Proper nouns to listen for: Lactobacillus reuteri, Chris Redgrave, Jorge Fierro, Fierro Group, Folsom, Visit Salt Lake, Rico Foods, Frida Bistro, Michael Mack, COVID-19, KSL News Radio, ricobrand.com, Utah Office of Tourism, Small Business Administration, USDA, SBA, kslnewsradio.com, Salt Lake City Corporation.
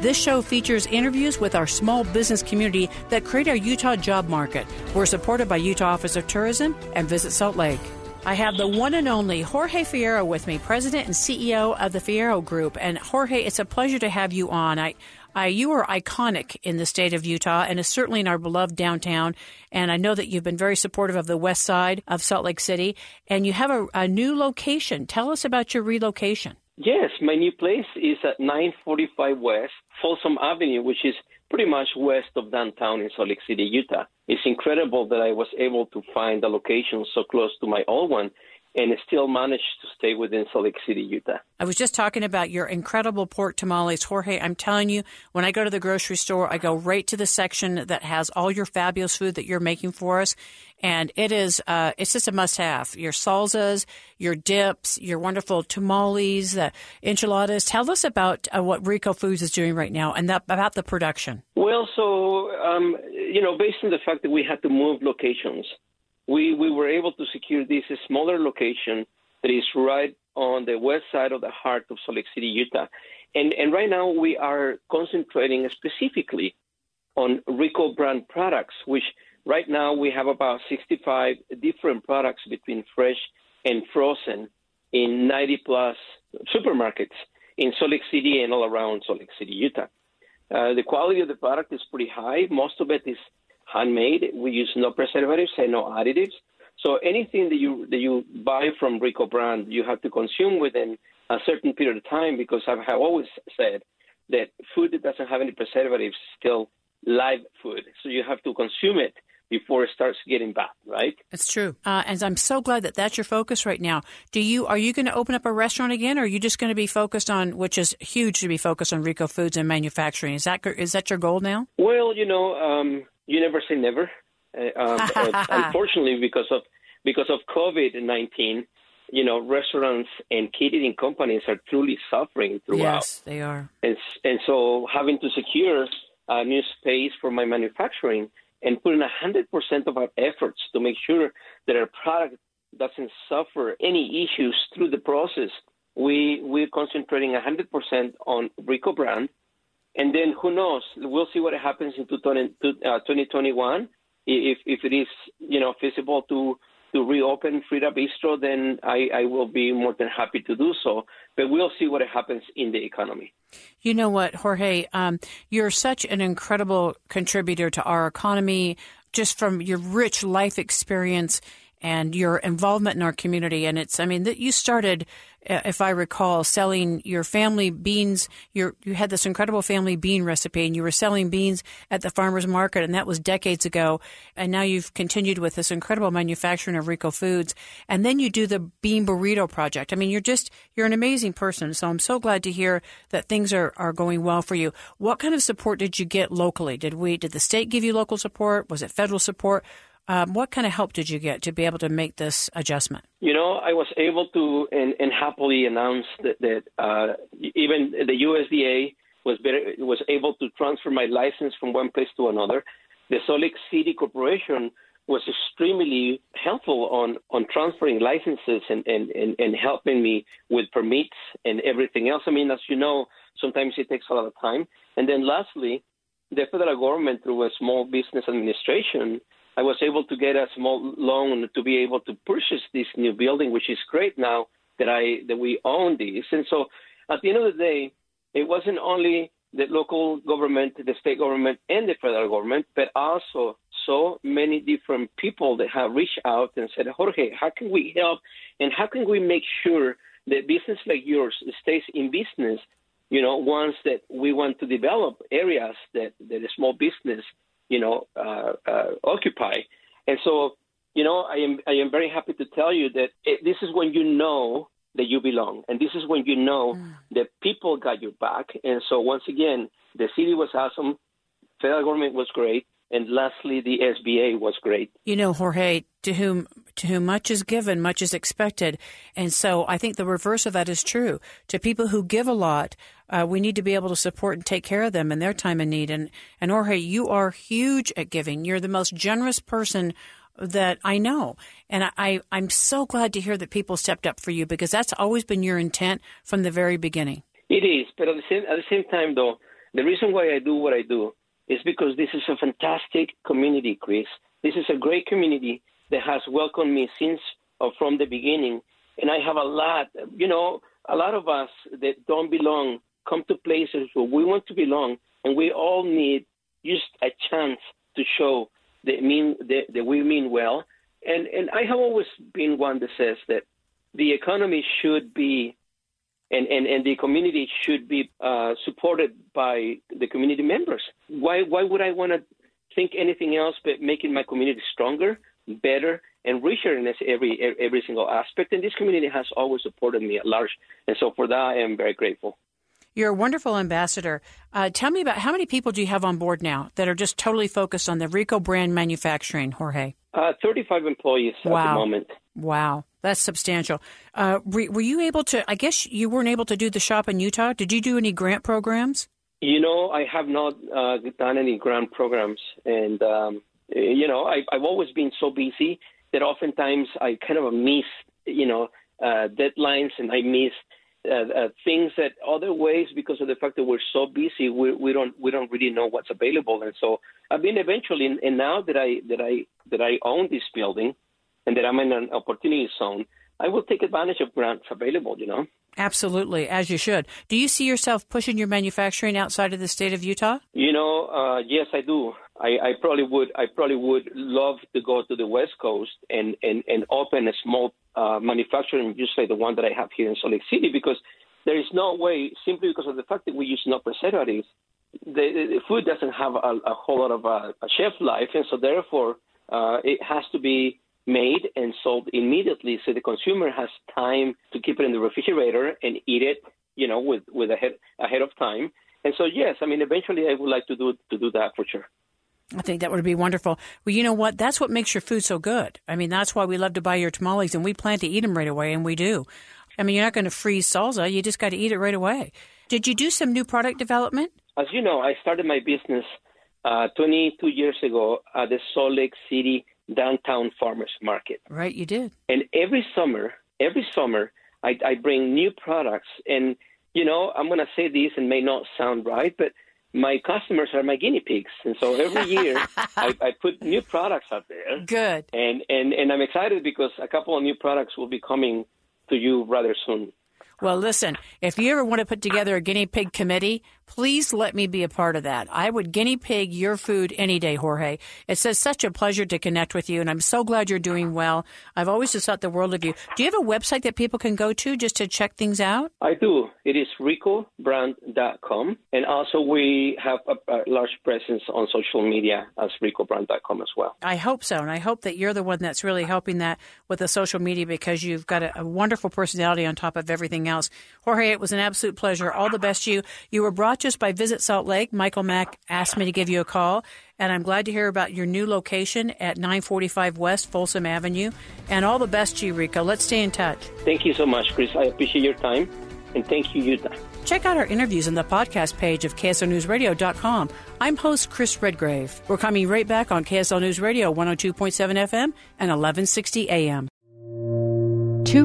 This show features interviews with our small business community that create our Utah job market. We're supported by Utah Office of Tourism and Visit Salt Lake. I have the one and only Jorge Fierro with me, President and CEO of the Fierro Group. And Jorge, it's a pleasure to have you on. You are iconic in the state of Utah and is certainly in our beloved downtown. And I know that you've been very supportive of the west side of Salt Lake City. And you have a new location. Tell us about your relocation. Yes, my new place is at 945 West Folsom Avenue, which is pretty much west of downtown in Salt Lake City, Utah. It's incredible that I was able to find a location so close to my old one and still managed to stay within Salt Lake City, Utah. I was just talking about your incredible pork tamales. Jorge, I'm telling you, when I go to the grocery store, I go right to the section that has all your fabulous food that you're making for us. And it is, it's just a must-have. Your salsas, your dips, your wonderful tamales, the enchiladas. Tell us about what Rico Foods is doing right now and about the production. Well, so, based on the fact that we had to move locations, we were able to secure this smaller location that is right on the west side of the heart of Salt Lake City, Utah. And right now we are concentrating specifically on Rico brand products, which right now we have about 65 different products between fresh and frozen in 90-plus supermarkets in Salt Lake City and all around Salt Lake City, Utah. The quality of the product is pretty high. Most of it is handmade. We use no preservatives and no additives. So anything that you buy from Rico brand, you have to consume within a certain period of time, because I have always said that food that doesn't have any preservatives is still live food. So you have to consume it before it starts getting bad, right? That's true. And I'm so glad that that's your focus right now. Are you going to open up a restaurant again, or are you just going to be focused on, which is huge to be focused on, Rico Foods and manufacturing? Is that your goal now? Well, you never say never. Unfortunately, because of COVID-19, restaurants and catering companies are truly suffering throughout. Yes, they are. And so having to secure a new space for my manufacturing and put in 100% of our efforts to make sure that our product doesn't suffer any issues through the process, we're concentrating 100% on Rico brand. And then who knows? We'll see what happens in 2021. If it is, feasible to reopen Frida Bistro, then I will be more than happy to do so. But we'll see what happens in the economy. You know what, Jorge? You're such an incredible contributor to our economy, just from your rich life experience and your involvement in our community. And that you started, if I recall, selling your family beans. You had this incredible family bean recipe, and you were selling beans at the farmer's market, and that was decades ago. And now you've continued with this incredible manufacturing of Rico Foods. And then you do the bean burrito project. I mean, you're an amazing person. So I'm so glad to hear that things are going well for you. What kind of support did you get locally? Did the state give you local support? Was it federal support? What kind of help did you get to be able to make this adjustment? I was able to and happily announce that even the USDA was able to transfer my license from one place to another. The Salt Lake City Corporation was extremely helpful on transferring licenses and helping me with permits and everything else. I mean, as you know, sometimes it takes a lot of time. And then lastly, the federal government, through a Small Business Administration, I was able to get a small loan to be able to purchase this new building, which is great now that we own this. And so at the end of the day, it wasn't only the local government, the state government, and the federal government, but also so many different people that have reached out and said, Jorge, how can we help? And how can we make sure that business like yours stays in business, you know, once that we want to develop areas that a small business, you know, occupy. And so, you know, I am very happy to tell you that this is when you know that you belong. And this is when you know that people got your back. And so once again, the city was awesome. Federal government was great. And lastly, the SBA was great. You know, Jorge, to whom much is given, much is expected. And so I think the reverse of that is true. To people who give a lot, we need to be able to support and take care of them in their time of need. And Jorge, you are huge at giving. You're the most generous person that I know. And I'm so glad to hear that people stepped up for you, because that's always been your intent from the very beginning. It is. But at the same time, though, the reason why I do what I do is because this is a fantastic community, Chris. This is a great community that has welcomed me since or from the beginning. And I have a lot of us that don't belong come to places where we want to belong, and we all need just a chance to show that we mean well. And I have always been one that says that the economy should be and the community should be supported by the community members. Why would I want to think anything else but making my community stronger, better, and richer in every single aspect? And this community has always supported me at large. And so for that, I am very grateful. You're a wonderful ambassador. Tell me about how many people do you have on board now that are just totally focused on the Rico brand manufacturing, Jorge? 35 employees at the moment. Wow. That's substantial. Were you able to, I guess you weren't able to do the shop in Utah. Did you do any grant programs? You know, I have not done any grant programs. And, you know, I've always been so busy that oftentimes I kind of miss, you know, deadlines, and I miss things that other ways, because of the fact that we're so busy, we don't really know what's available. And so I've been eventually, and now that I own this building and that I'm in an opportunity zone, I will take advantage of grants available, you know. Absolutely, as you should. Do you see yourself pushing your manufacturing outside of the state of Utah? You know, yes, I do. I probably would love to go to the West Coast and open a small manufacturing, just like the one that I have here in Salt Lake City, because there is no way, simply because of the fact that we use no preservatives, the food doesn't have a whole lot of a shelf life, and so therefore it has to be made and sold immediately, so the consumer has time to keep it in the refrigerator and eat it, you know, with ahead of time. And so, yes, I mean, eventually I would like to do that for sure. I think that would be wonderful. Well, you know what? That's what makes your food so good. I mean, that's why we love to buy your tamales, and we plan to eat them right away, and we do. I mean, you're not going to freeze salsa. You just got to eat it right away. Did you do some new product development? As you know, I started my business 22 years ago at the Salt Lake City downtown farmers market. Right, you did. And every summer, I bring new products. And, you know, I'm going to say this and may not sound right, but my customers are my guinea pigs. And so every year I put new products out there. Good. And I'm excited because a couple of new products will be coming to you rather soon. Well, listen, if you ever want to put together a guinea pig committee, please let me be a part of that. I would guinea pig your food any day, Jorge. It's such a pleasure to connect with you, and I'm so glad you're doing well. I've always just thought the world of you. Do you have a website that people can go to just to check things out? I do. It is ricobrand.com, and also we have a large presence on social media as ricobrand.com as well. I hope so, and I hope that you're the one that's really helping that with the social media, because you've got a wonderful personality on top of everything else. Jorge, it was an absolute pleasure. All the best to you. You were brought to us by Visit Salt Lake. Michael Mack asked me to give you a call, and I'm glad to hear about your new location at 945 West Folsom Avenue. And all the best to you, Rico. Let's stay in touch. Thank you so much, Chris. I appreciate your time, and thank you, Utah. Check out our interviews on the podcast page of kslnewsradio.com. I'm host Chris Redgrave. We're coming right back on KSL News Radio 102.7 FM and 1160 AM. Two